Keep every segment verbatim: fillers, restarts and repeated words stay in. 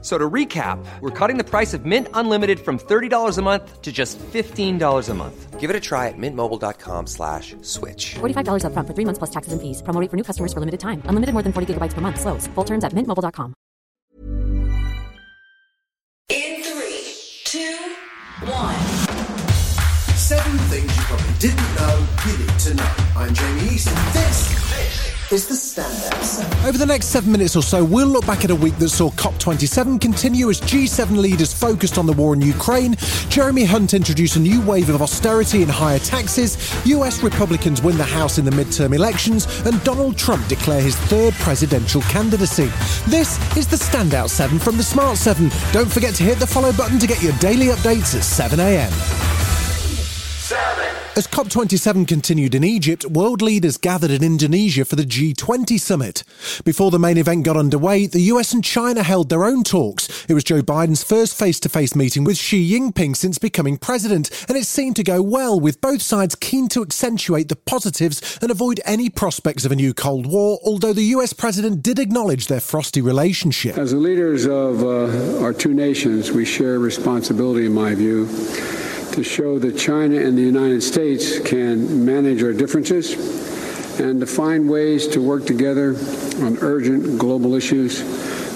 So to recap, we're cutting the price of Mint Unlimited from thirty dollars a month to just fifteen dollars a month. Give it a try at mintmobile.com slash switch. forty-five dollars up front for three months plus taxes and fees. Promo rate for new customers for limited time. Unlimited more than forty gigabytes per month. Slows full terms at mint mobile dot com. In three, two, one. Seven things you probably didn't know you need to know. I'm Jamie Easton. This is the Standout seven. Over the next seven minutes or so, we'll look back at a week that saw C O P twenty-seven continue as G seven leaders focused on the war in Ukraine, Jeremy Hunt introduced a new wave of austerity and higher taxes, U S Republicans win the House in the midterm elections, and Donald Trump declare his third presidential candidacy. This is the Standout seven from the Smart seven. Don't forget to hit the follow button to get your daily updates at seven a.m. As C O P twenty-seven continued in Egypt, world leaders gathered in Indonesia for the G twenty summit. Before the main event got underway, the U S and China held their own talks. It was Joe Biden's first face-to-face meeting with Xi Jinping since becoming president, and it seemed to go well, with both sides keen to accentuate the positives and avoid any prospects of a new Cold War, although the U S president did acknowledge their frosty relationship. As the leaders of uh, our two nations, we share responsibility, in my view, to show that China and the United States can manage our differences and to find ways to work together on urgent global issues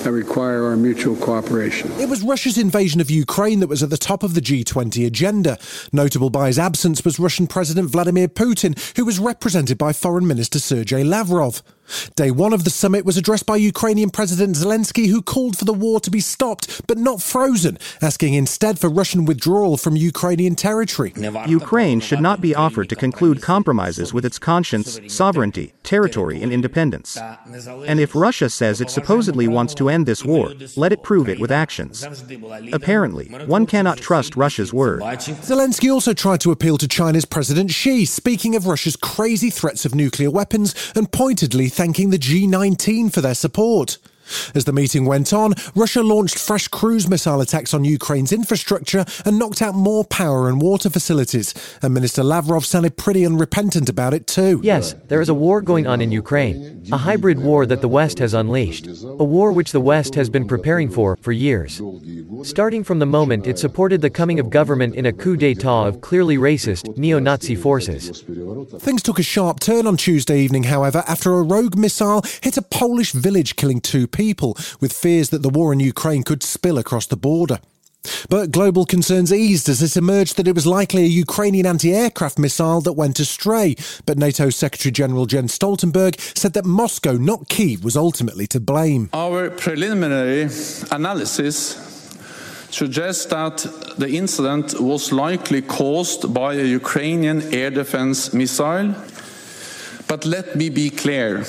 that require our mutual cooperation. It was Russia's invasion of Ukraine that was at the top of the G twenty agenda. Notable by his absence was Russian President Vladimir Putin, who was represented by Foreign Minister Sergey Lavrov. Day one of the summit was addressed by Ukrainian President Zelensky, who called for the war to be stopped, but not frozen, asking instead for Russian withdrawal from Ukrainian territory. Ukraine should not be offered to conclude compromises with its conscience, sovereignty, territory and independence. And if Russia says it supposedly wants to end this war, let it prove it with actions. Apparently, one cannot trust Russia's word. Zelensky also tried to appeal to China's President Xi, speaking of Russia's crazy threats of nuclear weapons and pointedly thanking the G nineteen for their support. As the meeting went on, Russia launched fresh cruise missile attacks on Ukraine's infrastructure and knocked out more power and water facilities. And Minister Lavrov sounded pretty unrepentant about it too. Yes, there is a war going on in Ukraine, a hybrid war that the West has unleashed, a war which the West has been preparing for, for years. Starting from the moment it supported the coming of government in a coup d'etat of clearly racist, neo-Nazi forces. Things took a sharp turn on Tuesday evening, however, after a rogue missile hit a Polish village, killing two people, with fears that the war in Ukraine could spill across the border. But global concerns eased as it emerged that it was likely a Ukrainian anti-aircraft missile that went astray, but NATO Secretary-General Jens Stoltenberg said that Moscow, not Kyiv, was ultimately to blame. Our preliminary analysis suggests that the incident was likely caused by a Ukrainian air defense missile, but let me be clear.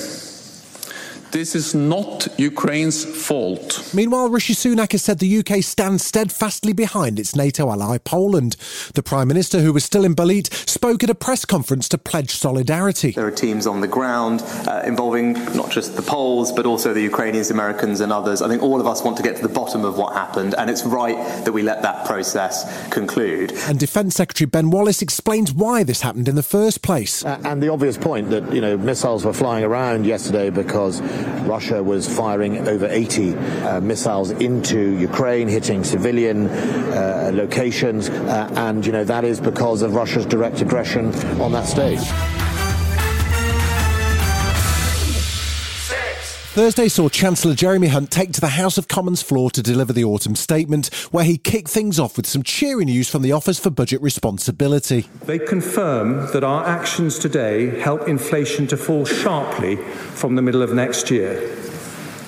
This is not Ukraine's fault. Meanwhile, Rishi Sunak has said the U K stands steadfastly behind its NATO ally Poland. The Prime Minister, who was still in Bali, spoke at a press conference to pledge solidarity. There are teams on the ground uh, involving not just the Poles, but also the Ukrainians, Americans and others. I think all of us want to get to the bottom of what happened, and it's right that we let that process conclude. And Defence Secretary Ben Wallace explains why this happened in the first place. Uh, and the obvious point that, you know, missiles were flying around yesterday because Russia was firing over eighty uh, missiles into Ukraine, hitting civilian uh, locations, uh, and you know that is because of Russia's direct aggression on that stage. Thursday saw Chancellor Jeremy Hunt take to the House of Commons floor to deliver the autumn statement, where he kicked things off with some cheery news from the Office for Budget Responsibility. They confirm that our actions today help inflation to fall sharply from the middle of next year.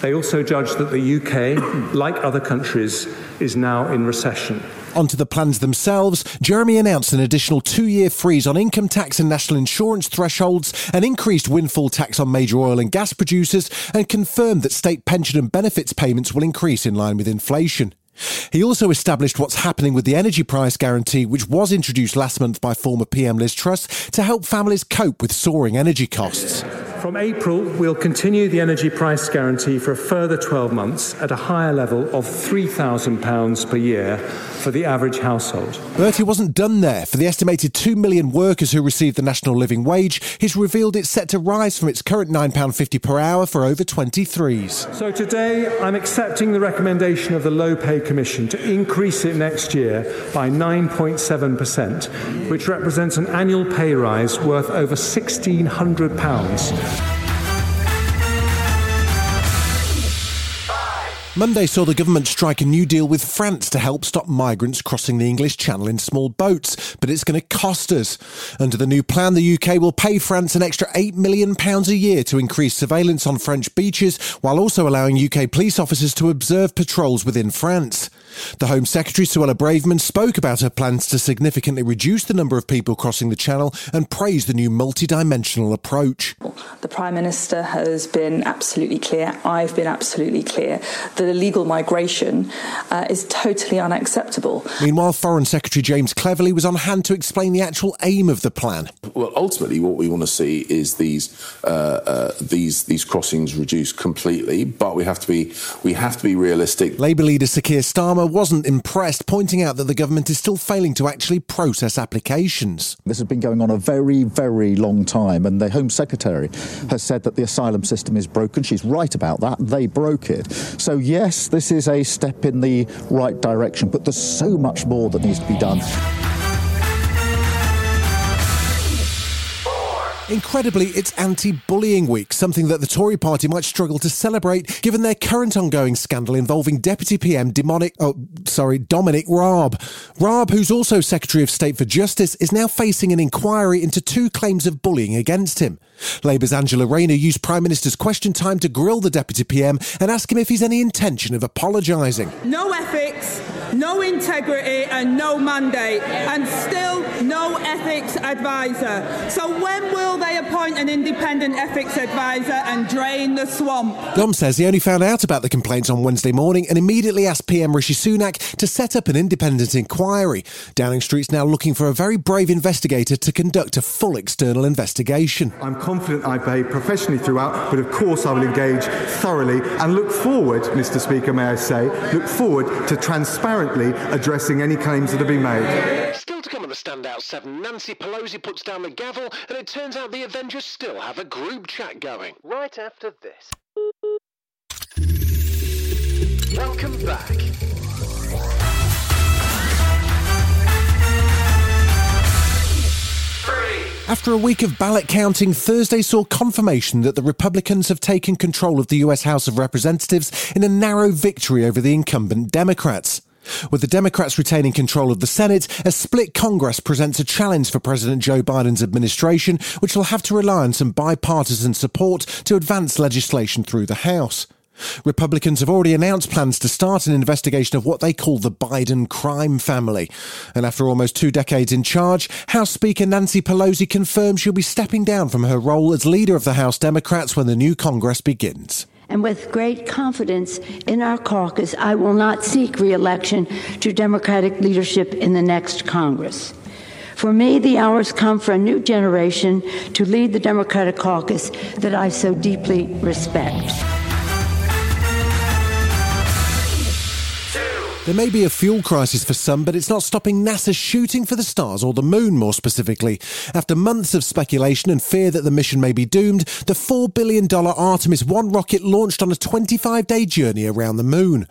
They also judge that the U K, like other countries, is now in recession. Onto the plans themselves, Jeremy announced an additional two-year freeze on income tax and national insurance thresholds, an increased windfall tax on major oil and gas producers, and confirmed that state pension and benefits payments will increase in line with inflation. He also established what's happening with the energy price guarantee, which was introduced last month by former P M Liz Truss to help families cope with soaring energy costs. From April, we'll continue the energy price guarantee for a further twelve months at a higher level of three thousand pounds per year for the average household. Bertie wasn't done there. For the estimated two million workers who receive the national living wage, he's revealed it's set to rise from its current nine pounds fifty per hour for over twenty-threes. So today, I'm accepting the recommendation of the Low Pay Commission to increase it next year by nine point seven percent, which represents an annual pay rise worth over one thousand six hundred pounds. Monday saw the government strike a new deal with France to help stop migrants crossing the English Channel in small boats, but it's going to cost us. Under the new plan, the U K will pay France an extra eight million pounds a year to increase surveillance on French beaches, while also allowing U K police officers to observe patrols within France. The Home Secretary, Suella Braverman, spoke about her plans to significantly reduce the number of people crossing the Channel and praised the new multidimensional approach. The Prime Minister has been absolutely clear. I've been absolutely clear that illegal migration uh, is totally unacceptable. Meanwhile, Foreign Secretary James Cleverly was on hand to explain the actual aim of the plan. Well, ultimately, what we want to see is these uh, uh, these these crossings reduced completely, but we have to be we have to be realistic. Labour leader Sir Keir Starmer wasn't impressed, pointing out that the government is still failing to actually process applications. This has been going on a very, very long time, and the Home Secretary has said that the asylum system is broken. She's right about that. They broke it. So, yes, Yes, this is a step in the right direction, but there's so much more that needs to be done. Incredibly, it's anti-bullying week, something that the Tory party might struggle to celebrate given their current ongoing scandal involving Deputy P M Demonic, oh, sorry, Dominic Raab. Raab, who's also Secretary of State for Justice, is now facing an inquiry into two claims of bullying against him. Labour's Angela Rayner used Prime Minister's question time to grill the Deputy P M and ask him if he's any intention of apologising. No ethics, no integrity and no mandate, and still no ethics advisor. So when will they appoint an independent ethics advisor and drain the swamp? Dom says he only found out about the complaints on Wednesday morning and immediately asked P M Rishi Sunak to set up an independent inquiry. Downing Street's now looking for a very brave investigator to conduct a full external investigation. I'm confident I behave professionally throughout, but of course I will engage thoroughly and look forward, Mr Speaker, may I say, look forward to transparently addressing any claims that have been made. Still to come on the Standout seven, Nancy Pelosi puts down the gavel and it turns out the Avengers still have a group chat going. Right after this. Welcome back. Free. After a week of ballot counting, Thursday saw confirmation that the Republicans have taken control of the U S House of Representatives in a narrow victory over the incumbent Democrats. With the Democrats retaining control of the Senate, a split Congress presents a challenge for President Joe Biden's administration, which will have to rely on some bipartisan support to advance legislation through the House. Republicans have already announced plans to start an investigation of what they call the Biden crime family. And after almost two decades in charge, House Speaker Nancy Pelosi confirms she'll be stepping down from her role as leader of the House Democrats when the new Congress begins. And with great confidence in our caucus, I will not seek re-election to Democratic leadership in the next Congress. For me, the hours come for a new generation to lead the Democratic caucus that I so deeply respect. There may be a fuel crisis for some, but it's not stopping NASA shooting for the stars, or the moon more specifically. After months of speculation and fear that the mission may be doomed, the four billion dollars Artemis one rocket launched on a twenty-five day journey around the moon.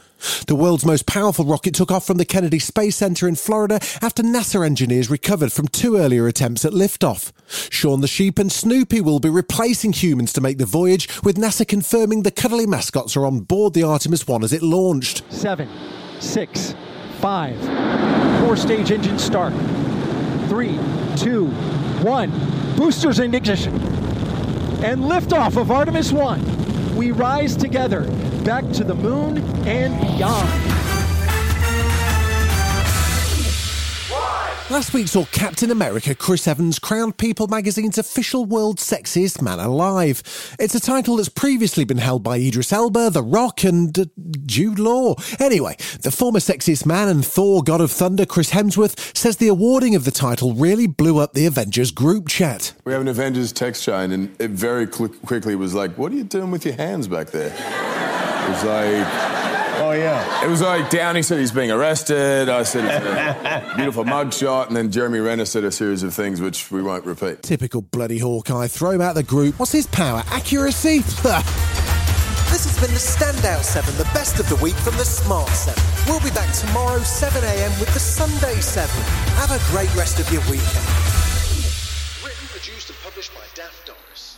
The world's most powerful rocket took off from the Kennedy Space Center in Florida after NASA engineers recovered from two earlier attempts at liftoff. Shaun the Sheep and Snoopy will be replacing humans to make the voyage, with NASA confirming the cuddly mascots are on board the Artemis one as it launched. Seven. Six, five, four stage engine start, three, two, one, boosters in ignition, and liftoff of Artemis one. We rise together back to the moon and beyond. One. Last week saw Captain America Chris Evans crowned People magazine's official World Sexiest Man Alive. It's a title that's previously been held by Idris Elba, The Rock and uh, Jude Law. Anyway, the former sexiest man and Thor God of Thunder Chris Hemsworth says the awarding of the title really blew up the Avengers group chat. We have an Avengers text chain and it very cl- quickly was like, what are you doing with your hands back there? It was like... Oh, yeah. It was like Downey said he's being arrested. I said it's a beautiful mugshot. And then Jeremy Renner said a series of things which we won't repeat. Typical bloody Hawkeye. Throw him out the group. What's his power? Accuracy? This has been the Standout seven, the best of the week from the Smart seven. We'll be back tomorrow, seven a.m. with the Sunday seven. Have a great rest of your weekend. Written, produced and published by Daft Doris.